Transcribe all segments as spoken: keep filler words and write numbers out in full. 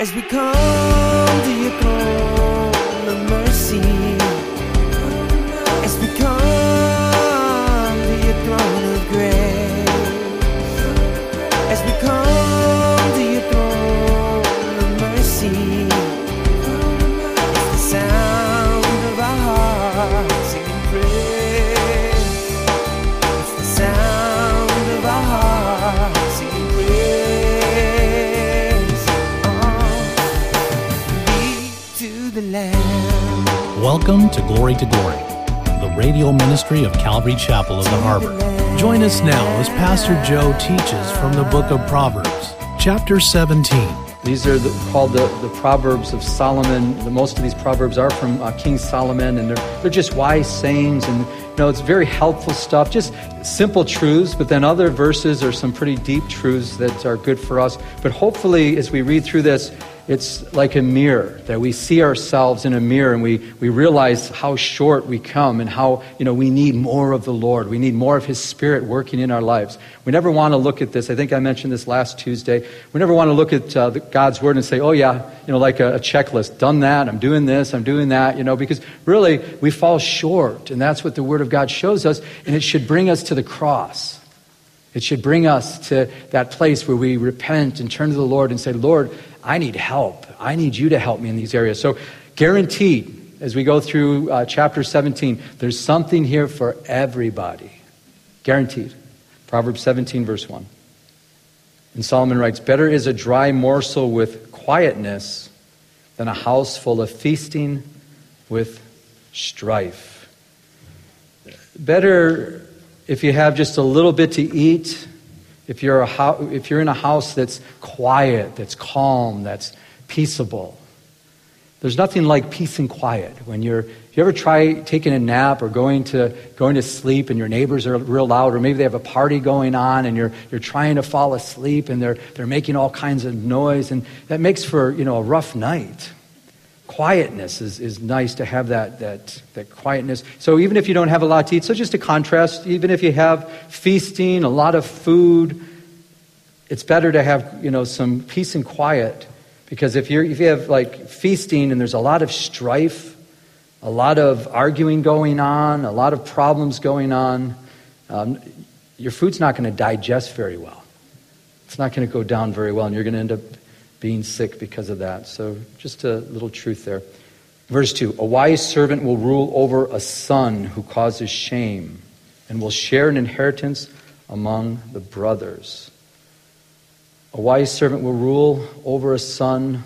As we come to your throne of mercy, as we come to your throne of grace, as we come to your throne of mercy, it's the sound of our hearts singing praise. It's the sound of our hearts singing praise. Welcome to Glory to Glory, the radio ministry of Calvary Chapel of the Harbor. Join us now as Pastor Joe teaches from the book of Proverbs, chapter seventeen. These are the, called the, the Proverbs of Solomon. The, most of these Proverbs are from uh, King Solomon, and they're, they're just wise sayings, and you know, it's very helpful stuff, just simple truths, but then other verses are some pretty deep truths that are good for us. But hopefully, as we read through this, it's like a mirror, that we see ourselves in a mirror and we, we realize how short we come and how, you know, we need more of the Lord. We need more of His Spirit working in our lives. We never want to look at this. I think I mentioned this last Tuesday. We never want to look at uh, the, God's Word and say, oh yeah, you know, like a, a checklist. Done that, I'm doing this, I'm doing that, you know, because really we fall short, and that's what the Word of God shows us, and it should bring us to the cross. It should bring us to that place where we repent and turn to the Lord and say, Lord, I need help. I need you to help me in these areas. So guaranteed, as we go through uh, chapter seventeen, there's something here for everybody. Guaranteed. Proverbs seventeen, verse one. And Solomon writes, better is a dry morsel with quietness than a house full of feasting with strife. Better if you have just a little bit to eat. If you're, a ho- if you're in a house that's quiet, that's calm, that's peaceable. There's nothing like peace and quiet. When you're, if you ever try taking a nap or going to going to sleep and your neighbors are real loud, or maybe they have a party going on and you're you're trying to fall asleep and they're they're making all kinds of noise, and that makes for, you know, a rough night. Quietness is, is nice to have that, that that quietness. So even if you don't have a lot to eat, so just to contrast, even if you have feasting, a lot of food, it's better to have, you know, some peace and quiet. Because if you're if you have like feasting and there's a lot of strife, a lot of arguing going on, a lot of problems going on, um, your food's not going to digest very well. It's not going to go down very well, and you're going to end up being sick because of that. So just a little truth there. Verse two, a wise servant will rule over a son who causes shame and will share an inheritance among the brothers. A wise servant will rule over a son.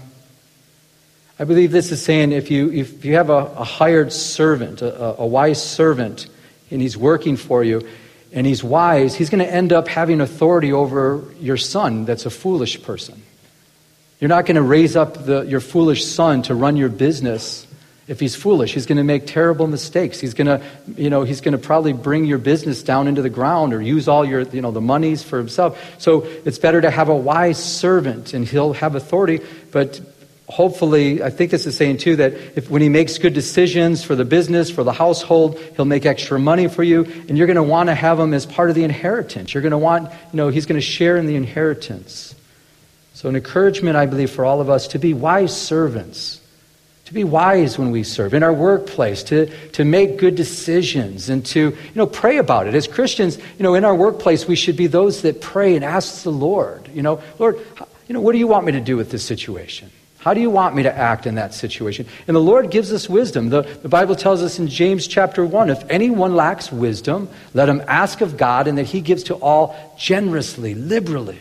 I believe this is saying if you if you have a, a hired servant, a, a wise servant, and he's working for you, and he's wise, he's going to end up having authority over your son that's a foolish person. You're not going to raise up the, your foolish son to run your business if he's foolish. He's going to make terrible mistakes. He's going to, you know, he's going to probably bring your business down into the ground or use all your, you know, the monies for himself. So it's better to have a wise servant, and he'll have authority. But hopefully, I think this is saying too that if when he makes good decisions for the business, for the household, he'll make extra money for you, and you're going to want to have him as part of the inheritance. You're going to want, you know, he's going to share in the inheritance. So an encouragement, I believe, for all of us to be wise servants, to be wise when we serve in our workplace, to, to make good decisions, and to, you know, pray about it. As Christians, you know, in our workplace, we should be those that pray and ask the Lord, you know, Lord, you know, what do you want me to do with this situation? How do you want me to act in that situation? And the Lord gives us wisdom. The, the Bible tells us in James chapter one, if anyone lacks wisdom, let him ask of God, and that he gives to all generously, liberally.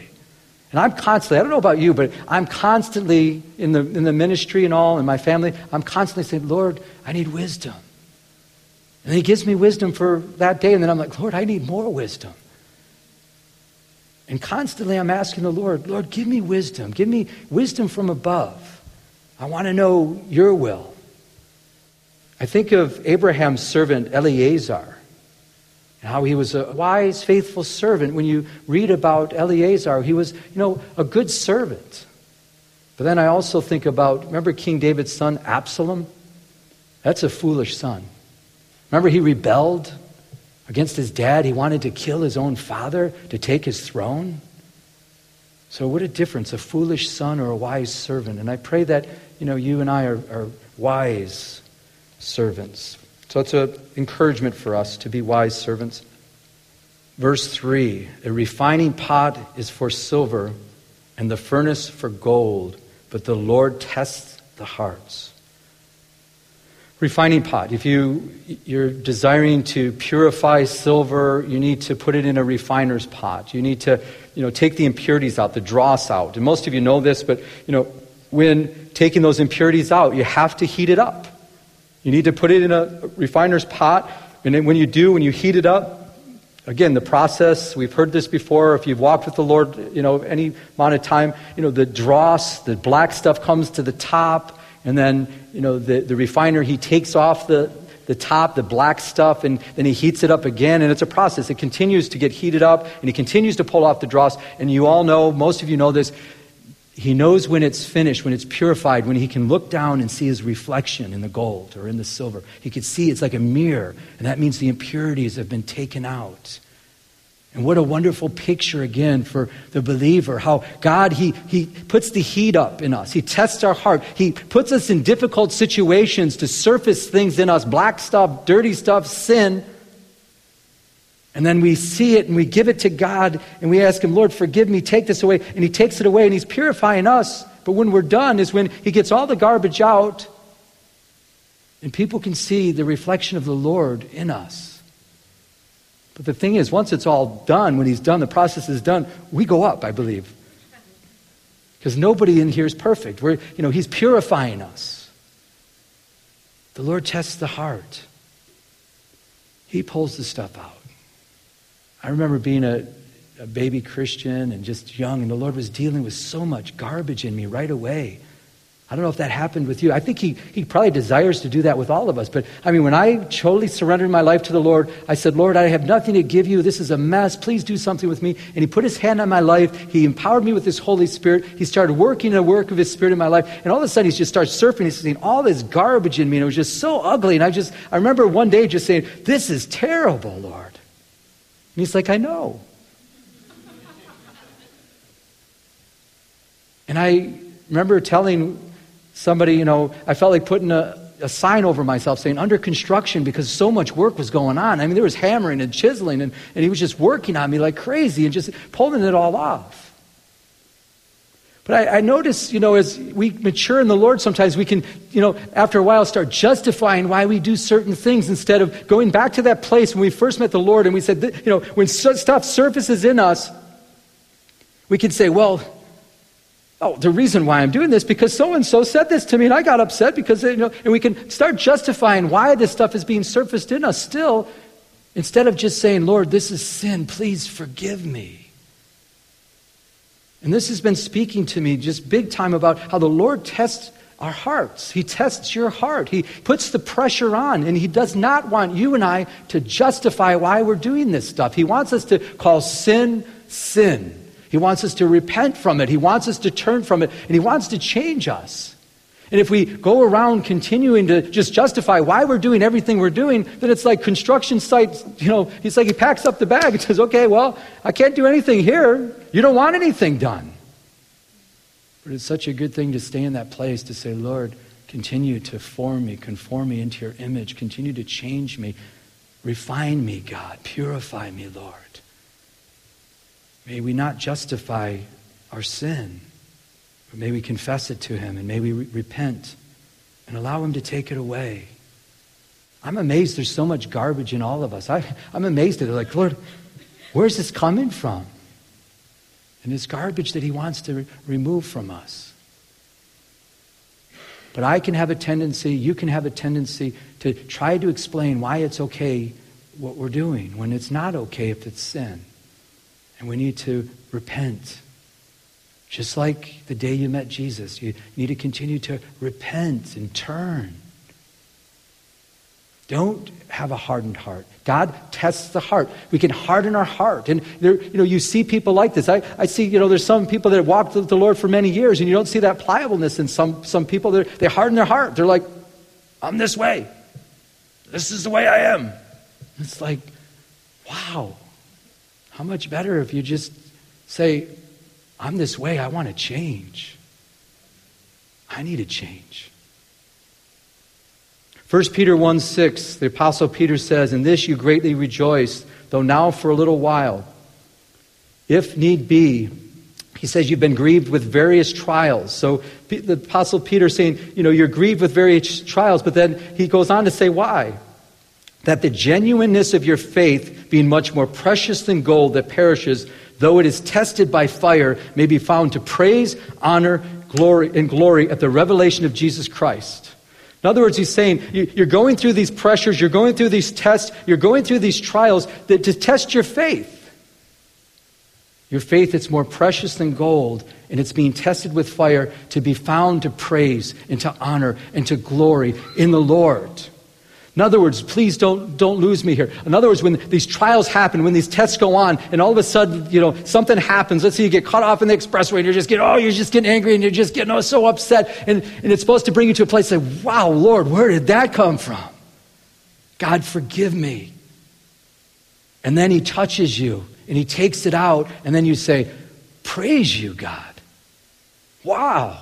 And I'm constantly, I don't know about you, but I'm constantly in the in the ministry and all, in my family, I'm constantly saying, Lord, I need wisdom. And then he gives me wisdom for that day, and then I'm like, Lord, I need more wisdom. And constantly I'm asking the Lord, Lord, give me wisdom. Give me wisdom from above. I want to know your will. I think of Abraham's servant, Eleazar. How he was a wise, faithful servant. When you read about Eleazar, he was, you know, a good servant. But then I also think about, remember King David's son, Absalom? That's a foolish son. Remember he rebelled against his dad. He wanted to kill his own father to take his throne. So what a difference, a foolish son or a wise servant. And I pray that, you know, you and I are, are wise servants. So it's an encouragement for us to be wise servants. Verse three, a refining pot is for silver and the furnace for gold, but the Lord tests the hearts. Refining pot. If you, you're desiring to purify silver, you need to put it in a refiner's pot. You need to, you know, take the impurities out, the dross out. And most of you know this, but, you know, when taking those impurities out, you have to heat it up. You need to put it in a refiner's pot. And then when you do, when you heat it up, again, the process, we've heard this before. If you've walked with the Lord, you know, any amount of time, you know, the dross, the black stuff comes to the top. And then, you know, the, the refiner, he takes off the, the top, the black stuff, and then he heats it up again. And it's a process. It continues to get heated up, and he continues to pull off the dross. And you all know, most of you know this, he knows when it's finished, when it's purified, when he can look down and see his reflection in the gold or in the silver. He could see it's like a mirror, and that means the impurities have been taken out. And what a wonderful picture, again, for the believer, how God, he, he puts the heat up in us. He tests our heart. He puts us in difficult situations to surface things in us, black stuff, dirty stuff, sin. And then we see it and we give it to God and we ask him, Lord, forgive me, take this away. And he takes it away and he's purifying us. But when we're done is when he gets all the garbage out and people can see the reflection of the Lord in us. But the thing is, once it's all done, when he's done, the process is done, we go up, I believe. Because nobody in here is perfect. We're, you know, he's purifying us. The Lord tests the heart. He pulls the stuff out. I remember being a, a baby Christian and just young, and the Lord was dealing with so much garbage in me right away. I don't know if that happened with you. I think he, he probably desires to do that with all of us. But I mean, when I totally surrendered my life to the Lord, I said, Lord, I have nothing to give you. This is a mess. Please do something with me. And he put his hand on my life. He empowered me with his Holy Spirit. He started working the work of his Spirit in my life. And all of a sudden, he just starts surfing. He's seeing all this garbage in me. And it was just so ugly. And I just, I remember one day just saying, this is terrible, Lord. And he's like, I know. And I remember telling somebody, you know, I felt like putting a, a sign over myself saying under construction because so much work was going on. I mean, there was hammering and chiseling and, and he was just working on me like crazy and just pulling it all off. But I, I notice, you know, as we mature in the Lord, sometimes we can, you know, after a while start justifying why we do certain things instead of going back to that place when we first met the Lord and we said, you know, when stuff surfaces in us, we can say, well, oh, the reason why I'm doing this, because so-and-so said this to me and I got upset because, you know, and we can start justifying why this stuff is being surfaced in us still, instead of just saying, Lord, this is sin, please forgive me. And this has been speaking to me just big time about how the Lord tests our hearts. He tests your heart. He puts the pressure on, and he does not want you and I to justify why we're doing this stuff. He wants us to call sin, sin. He wants us to repent from it. He wants us to turn from it. And he wants to change us. And if we go around continuing to just justify why we're doing everything we're doing, then it's like construction sites, you know, he's like, he packs up the bag and says, okay, well, I can't do anything here. You don't want anything done. But it's such a good thing to stay in that place to say, Lord, continue to form me, conform me into your image, continue to change me, refine me, God, purify me, Lord. May we not justify our sin, but may we confess it to him and may we re- repent and allow him to take it away. I'm amazed there's so much garbage in all of us. I, I'm amazed at it. Like, Lord, where's this coming from? And it's garbage that he wants to re- remove from us. But I can have a tendency, you can have a tendency to try to explain why it's okay what we're doing when it's not okay if it's sin. And we need to repent. Just like the day you met Jesus, you need to continue to repent and turn. Don't have a hardened heart. God tests the heart. We can harden our heart. And there, you know, you see people like this. I, I see, you know, there's some people that have walked with the Lord for many years and you don't see that pliableness in some, some people. They harden their heart. They're like, I'm this way. This is the way I am. It's like, wow. How much better if you just say, I'm this way. I want to change. I need to change. First Peter one six, the Apostle Peter says, "In this you greatly rejoice, though now for a little while, if need be," he says, "you've been grieved with various trials." So the Apostle Peter saying, you know, you're grieved with various trials, but then he goes on to say why. "That the genuineness of your faith, being much more precious than gold that perishes, though it is tested by fire, may be found to praise, honor, glory, and glory at the revelation of Jesus Christ." In other words, he's saying, you're going through these pressures, you're going through these tests, you're going through these trials that to test your faith. Your faith that's more precious than gold, and it's being tested with fire to be found to praise and to honor and to glory in the Lord. In other words, please don't, don't lose me here. In other words, when these trials happen, when these tests go on, and all of a sudden, you know, something happens. Let's say you get caught off in the expressway, and you're just getting, oh, you're just getting angry, and you're just getting, oh, so upset. And, and it's supposed to bring you to a place like, wow, Lord, where did that come from? God, forgive me. And then he touches you, and he takes it out, and then you say, praise you, God. Wow.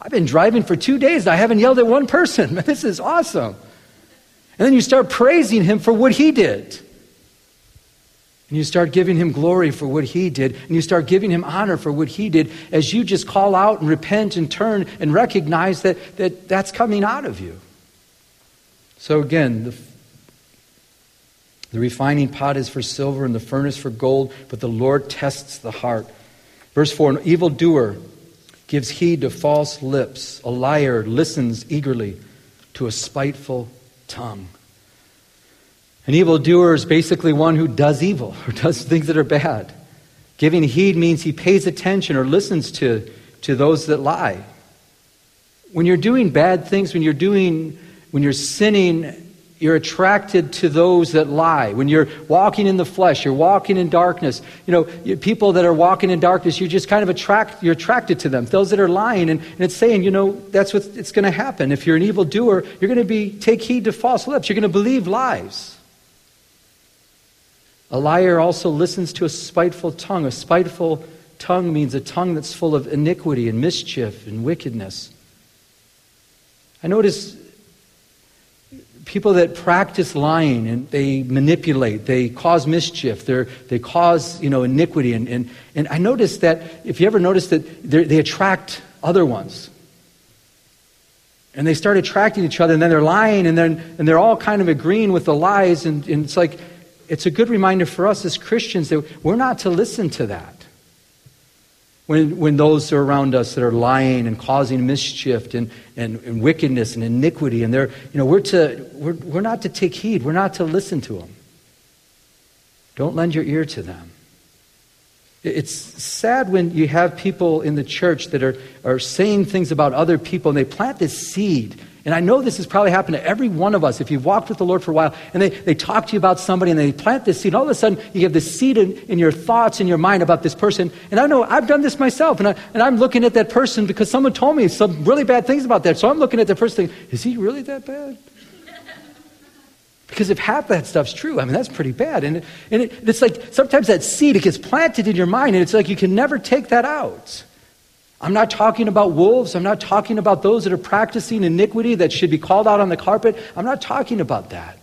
I've been driving for two days, and I haven't yelled at one person. This is awesome. And then you start praising him for what he did. And you start giving him glory for what he did. And you start giving him honor for what he did as you just call out and repent and turn and recognize that, that that's coming out of you. So again, the, the refining pot is for silver and the furnace for gold, but the Lord tests the heart. Verse four, an evildoer gives heed to false lips. A liar listens eagerly to a spiteful tongue. An evildoer is basically one who does evil or does things that are bad. Giving heed means he pays attention or listens to, to those that lie. When you're doing bad things, when you're doing, when you're sinning, you're attracted to those that lie. When you're walking in the flesh, you're walking in darkness. You know, people that are walking in darkness, you're just kind of attract, you're attracted to them. Those that are lying, and, and it's saying, you know, that's what it's going to happen. If you're an evildoer, you're going to be take heed to false lips. You're going to believe lies. A liar also listens to a spiteful tongue. A spiteful tongue means a tongue that's full of iniquity and mischief and wickedness. I notice people that practice lying, and they manipulate, they cause mischief, they they cause, you know, iniquity. And, and, and I noticed that, if you ever notice that they attract other ones. And they start attracting each other, and then they're lying, and then and they're all kind of agreeing with the lies. And, and it's like, it's a good reminder for us as Christians that we're not to listen to that. When when those are around us that are lying and causing mischief and, and, and wickedness and iniquity, and they're, you know, we're to we're we're not to take heed, we're not to listen to them. Don't lend your ear to them. It's sad when you have people in the church that are, are saying things about other people, and they plant this seed. And I know this has probably happened to every one of us if you've walked with the Lord for a while, and they, they talk to you about somebody, and they plant this seed, and all of a sudden you have this seed in, in your thoughts, in your mind about this person. And I know I've done this myself, and, I, and I'm looking at that person because someone told me some really bad things about that. So I'm looking at that person thinking, is he really that bad? Because if half that stuff's true, I mean, that's pretty bad. And, it, and it, it's like sometimes that seed, it gets planted in your mind, and it's like you can never take that out. I'm not talking about wolves. I'm not talking about those that are practicing iniquity that should be called out on the carpet. I'm not talking about that.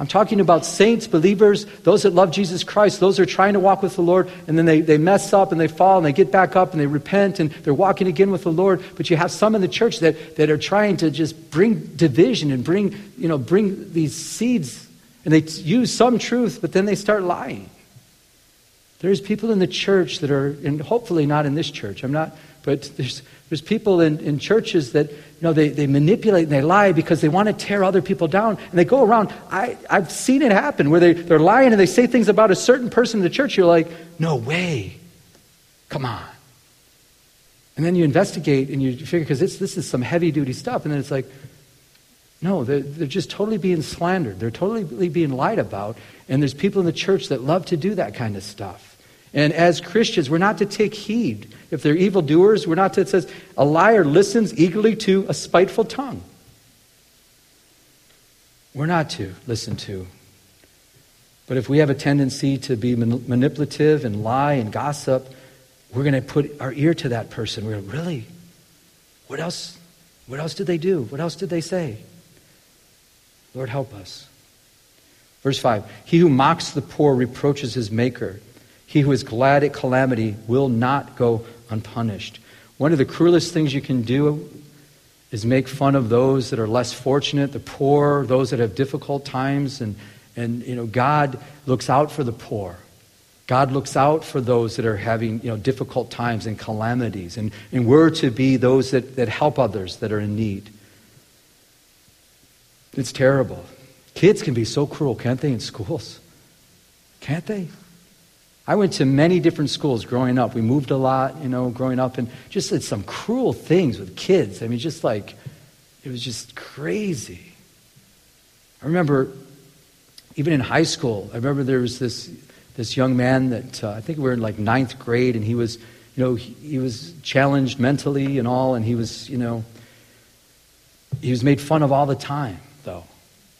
I'm talking about saints, believers, those that love Jesus Christ, those that are trying to walk with the Lord, and then they, they mess up and they fall and they get back up and they repent and they're walking again with the Lord. But you have some in the church that, that are trying to just bring division and bring, you know, bring these seeds, and they use some truth, but then they start lying. There's people in the church that are, and hopefully not in this church, I'm not, but there's there's people in, in churches that, you know, they, they manipulate and they lie because they want to tear other people down. And they go around, I, I've seen it happen, where they, they're lying and they say things about a certain person in the church. You're like, no way. Come on. And then you investigate and you figure, because this is some heavy-duty stuff. And then it's like, no, they're, they're just totally being slandered. They're totally being lied about. And there's people in the church that love to do that kind of stuff. And as Christians, we're not to take heed. If they're evildoers, we're not to, it says, a liar listens eagerly to a spiteful tongue. We're not to listen to. But if we have a tendency to be manipulative and lie and gossip, we're going to put our ear to that person. We're going, really? What else? What else did they do? What else did they say? Lord, help us. Verse five, he who mocks the poor reproaches his maker. He who is glad at calamity will not go unpunished. One of the cruelest things you can do is make fun of those that are less fortunate, the poor, those that have difficult times. And, and you know, God looks out for the poor. God looks out for those that are having, you know, difficult times and calamities. And, and we're to be those that, that help others that are in need. It's terrible. Kids can be so cruel, can't they, in schools? Can't they? I went to many different schools growing up. We moved a lot, you know, growing up, and just did some cruel things with kids. I mean, just like, it was just crazy. I remember, even in high school, I remember there was this this young man that, uh, I think we were in like ninth grade, and he was, you know, he, he was challenged mentally and all, and he was, you know, he was made fun of all the time, though.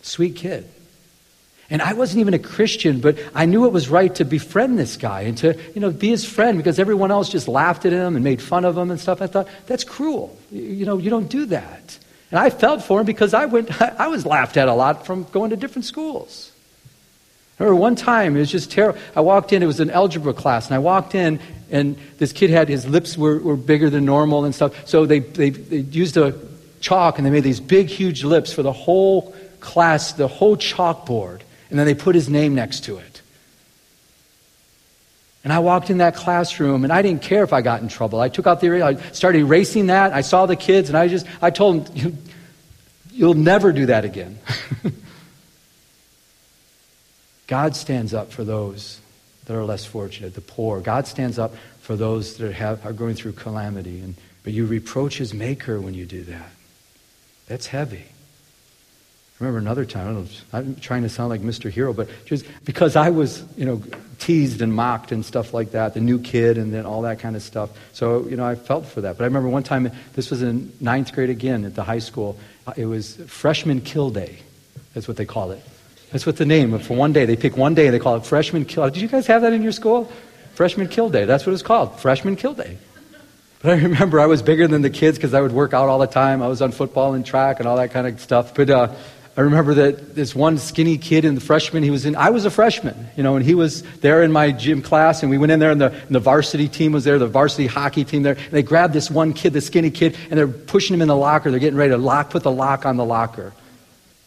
Sweet kid. And I wasn't even a Christian, but I knew it was right to befriend this guy and to, you know, be his friend, because everyone else just laughed at him and made fun of him and stuff. I thought, that's cruel. You know, you don't do that. And I felt for him because I went, I was laughed at a lot from going to different schools. I remember one time, it was just terrible. I walked in, it was an algebra class, and I walked in, and this kid had, his lips were, were bigger than normal and stuff. So they, they, they used a chalk, and they made these big, huge lips for the whole class, the whole chalkboard. And then they put his name next to it. And I walked in that classroom, and I didn't care if I got in trouble. I took out the, I started erasing that. I saw the kids, and I just, I told them, you, you'll never do that again. God stands up for those that are less fortunate, the poor. God stands up for those that have, are going through calamity. And, but you reproach his maker when you do that. That's heavy. I remember another time, I don't know, I'm trying to sound like Mister Hero, but just because I was, you know, teased and mocked and stuff like that, the new kid and then all that kind of stuff. So, you know, I felt for that. But I remember one time, this was in ninth grade again at the high school. It was Freshman Kill Day. That's what they call it. That's what the name of for one day. They pick one day and they call it Freshman Kill Day. Did you guys have that in your school? Freshman Kill Day. That's what it's called. Freshman Kill Day. But I remember I was bigger than the kids because I would work out all the time. I was on football and track and all that kind of stuff. But, uh, I remember that this one skinny kid in the freshman, he was in, I was a freshman, you know, and he was there in my gym class, and we went in there, and the, and the varsity team was there, the varsity hockey team there, and they grabbed this one kid, the skinny kid, and they're pushing him in the locker. They're getting ready to lock, put the lock on the locker.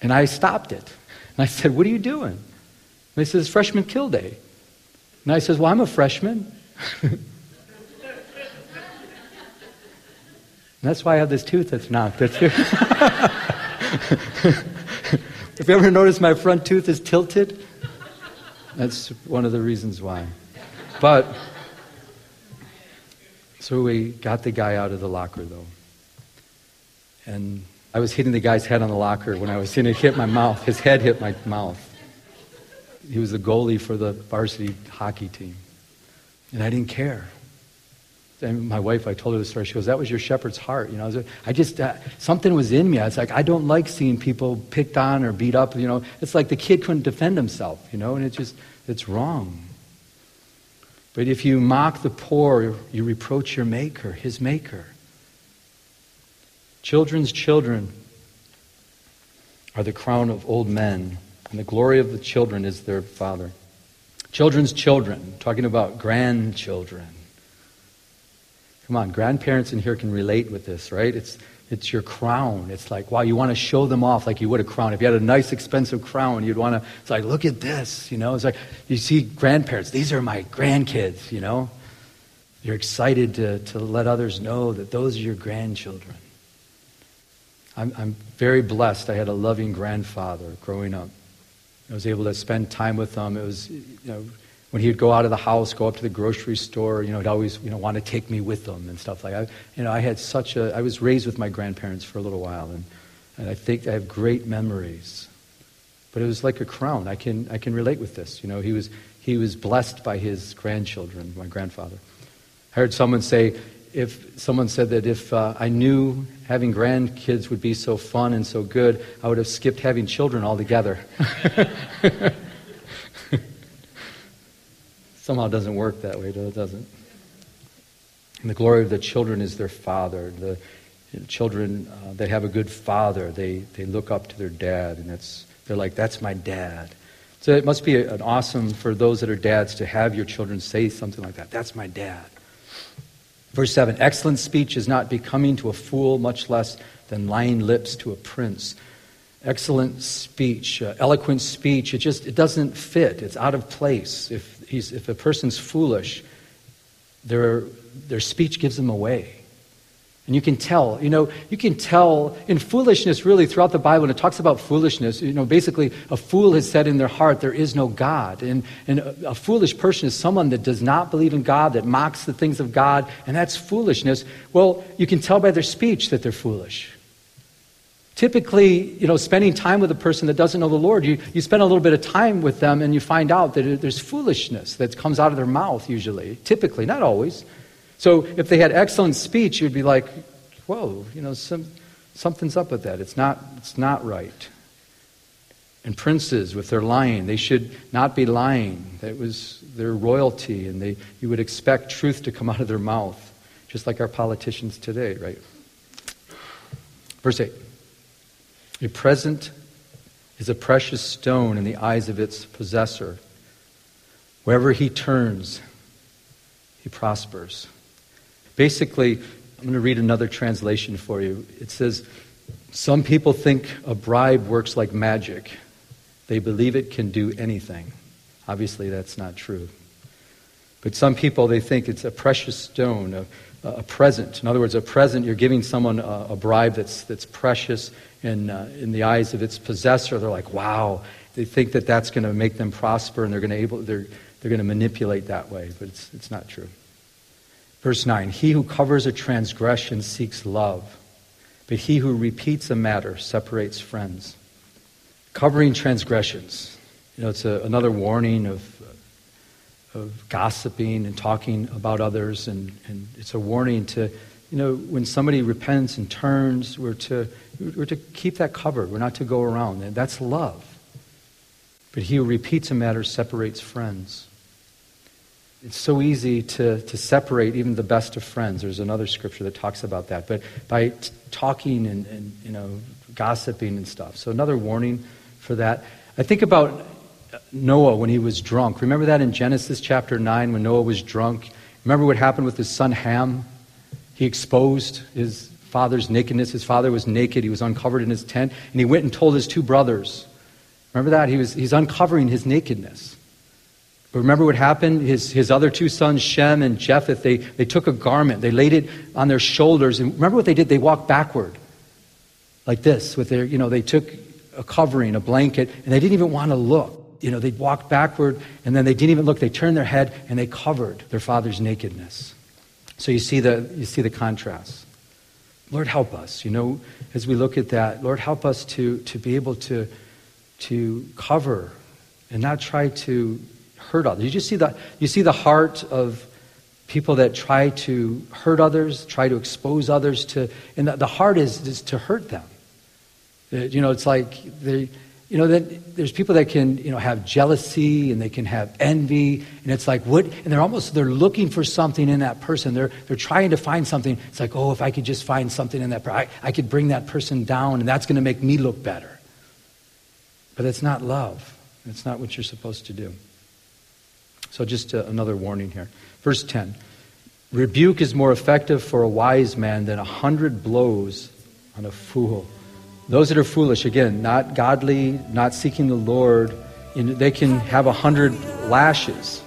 And I stopped it. And I said, what are you doing? And they said, it's Freshman Kill Day. And I says, well, I'm a freshman. That's why I have this tooth that's knocked. That's if you ever notice my front tooth is tilted, that's one of the reasons why. But, so we got the guy out of the locker, though. And I was hitting the guy's head on the locker when I was in it, hit my mouth. His head hit my mouth. He was the goalie for the varsity hockey team. And I didn't care. And my wife, I told her the story. She goes, that was your shepherd's heart. You know, I just, uh, something was in me. I was like, I don't like seeing people picked on or beat up. You know, it's like the kid couldn't defend himself, you know, and it's just, it's wrong. But if you mock the poor, you reproach your maker, his maker. Children's children are the crown of old men, and the glory of the children is their father. Children's children, talking about grandchildren. Come on, grandparents in here can relate with this, right? It's it's your crown. It's like, wow, you want to show them off like you would a crown. If you had a nice, expensive crown, you'd want to, it's like, look at this, you know? It's like, you see grandparents, these are my grandkids, you know? You're excited to, to let others know that those are your grandchildren. I'm, I'm very blessed. I had a loving grandfather growing up. I was able to spend time with them. It was, you know, when he would go out of the house, go up to the grocery store, you know, he'd always, you know, want to take me with him and stuff like that. You know, I had such a, I was raised with my grandparents for a little while, and, and I think I have great memories. But it was like a crown. I can, I can relate with this. You know, he was, he was blessed by his grandchildren, my grandfather. I heard someone say, if someone said that if uh, I knew having grandkids would be so fun and so good, I would have skipped having children altogether. Somehow it doesn't work that way, does it? And the glory of the children is their father. The children, uh, they have a good father. They they look up to their dad, and that's they're like, that's my dad. So it must be an awesome for those that are dads to have your children say something like that. That's my dad. Verse seven, excellent speech is not becoming to a fool, much less than lying lips to a prince. Excellent speech, uh, eloquent speech, it just it doesn't fit. It's out of place. If he's if a person's foolish, their their speech gives them away. And you can tell, you know, you can tell in foolishness really throughout the Bible, when it talks about foolishness, you know, basically a fool has said in their heart, there is no God. And, and a, a foolish person is someone that does not believe in God, that mocks the things of God, and that's foolishness. Well, you can tell by their speech that they're foolish. Typically, you know, spending time with a person that doesn't know the Lord, you, you spend a little bit of time with them and you find out that there's foolishness that comes out of their mouth usually, typically, not always. So if they had excellent speech, you'd be like, whoa, you know, some, something's up with that. It's not, it's not right. And princes, if they're lying, they should not be lying. That was their royalty, and they you would expect truth to come out of their mouth, just like our politicians today, right? Verse eight. A present is a precious stone in the eyes of its possessor. Wherever he turns, he prospers. Basically, I'm going to read another translation for you. It says, some people think a bribe works like magic. They believe it can do anything. Obviously, that's not true. But some people, they think it's a precious stone, a, a present. In other words, a present, you're giving someone a, a bribe that's that's precious, and uh, in the eyes of its possessor, they're like, wow. They think that that's going to make them prosper, and they're going to able, they're, they're going to manipulate that way, but it's it's not true. Verse nine, he who covers a transgression seeks love, but he who repeats a matter separates friends. Covering transgressions. You know, it's a, another warning of, of gossiping and talking about others, and, and it's a warning to, you know, when somebody repents and turns, we're to, we're to keep that covered. We're not to go around. And that's love. But he who repeats a matter separates friends. It's so easy to, to separate even the best of friends. There's another scripture that talks about that. But by t- talking and, and, you know, gossiping and stuff. So another warning for that. I think about Noah when he was drunk. Remember that in Genesis chapter nine when Noah was drunk? Remember what happened with his son Ham? He exposed his father's nakedness. His father was naked. He was uncovered in his tent. And he went and told his two brothers. Remember that? He was, he's uncovering his nakedness. But remember what happened? His his other two sons, Shem and Japheth, they, they took a garment. They laid it on their shoulders. And remember what they did? They walked backward like this. With their, you know, they took a covering, a blanket, and they didn't even want to look. You know, they walked backward, and then they didn't even look. They turned their head, and they covered their father's nakedness. So you see the you see the contrast. Lord, help us. You know, as we look at that, Lord, help us to to be able to to cover and not try to hurt others. You just see the you see the heart of people that try to hurt others, try to expose others to, and the, the heart is, is to hurt them. You know, it's like they, you know, that there's people that can, you know, have jealousy and they can have envy, and it's like what, and they're almost they're looking for something in that person. They're they're trying to find something. It's like, oh, if I could just find something in that person, I, I could bring that person down, and that's going to make me look better. But it's not love. It's not what you're supposed to do. So just uh, another warning here. Verse ten. Rebuke is more effective for a wise man than a hundred blows on a fool. Those that are foolish, again, not godly, not seeking the Lord, you know, they can have a hundred lashes,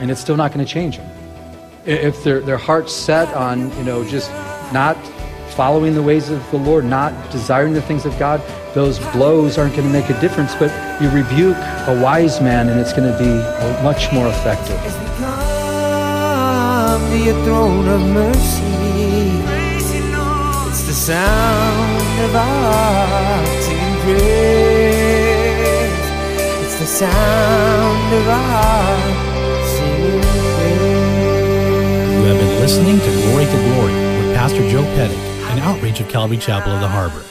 and it's still not going to change them. If their their heart's set on, you know, just not following the ways of the Lord, not desiring the things of God, those blows aren't going to make a difference. But you rebuke a wise man, and it's going to be much more effective. As we come to your throne of mercy, it's the sound of our singing praise. It's the sound of our singing praise. You have been listening to Glory to Glory with Pastor Joe Pettig, an outreach of Calvary Chapel of the Harbor.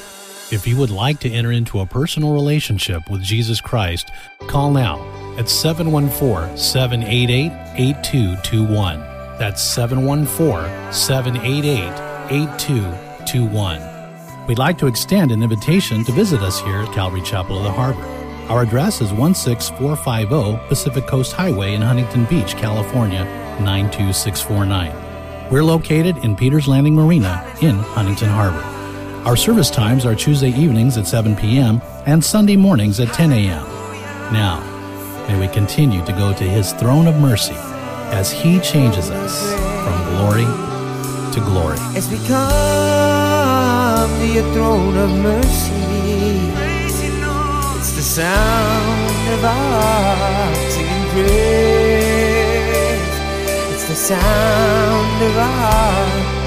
If you would like to enter into a personal relationship with Jesus Christ, call now at seven one four, seven eight eight, eight two two one. That's seven one four, seven eight eight, eight two two one. We'd like to extend an invitation to visit us here at Calvary Chapel of the Harbor. Our address is one six four five zero Pacific Coast Highway in Huntington Beach, California, nine two six four nine. We're located in Peter's Landing Marina in Huntington Harbor. Our service times are Tuesday evenings at seven p.m. and Sunday mornings at ten a.m. Now, may we continue to go to His throne of mercy as He changes us from glory to glory. As we come to Your throne of mercy, it's the sound of our singing praise. It's the sound of our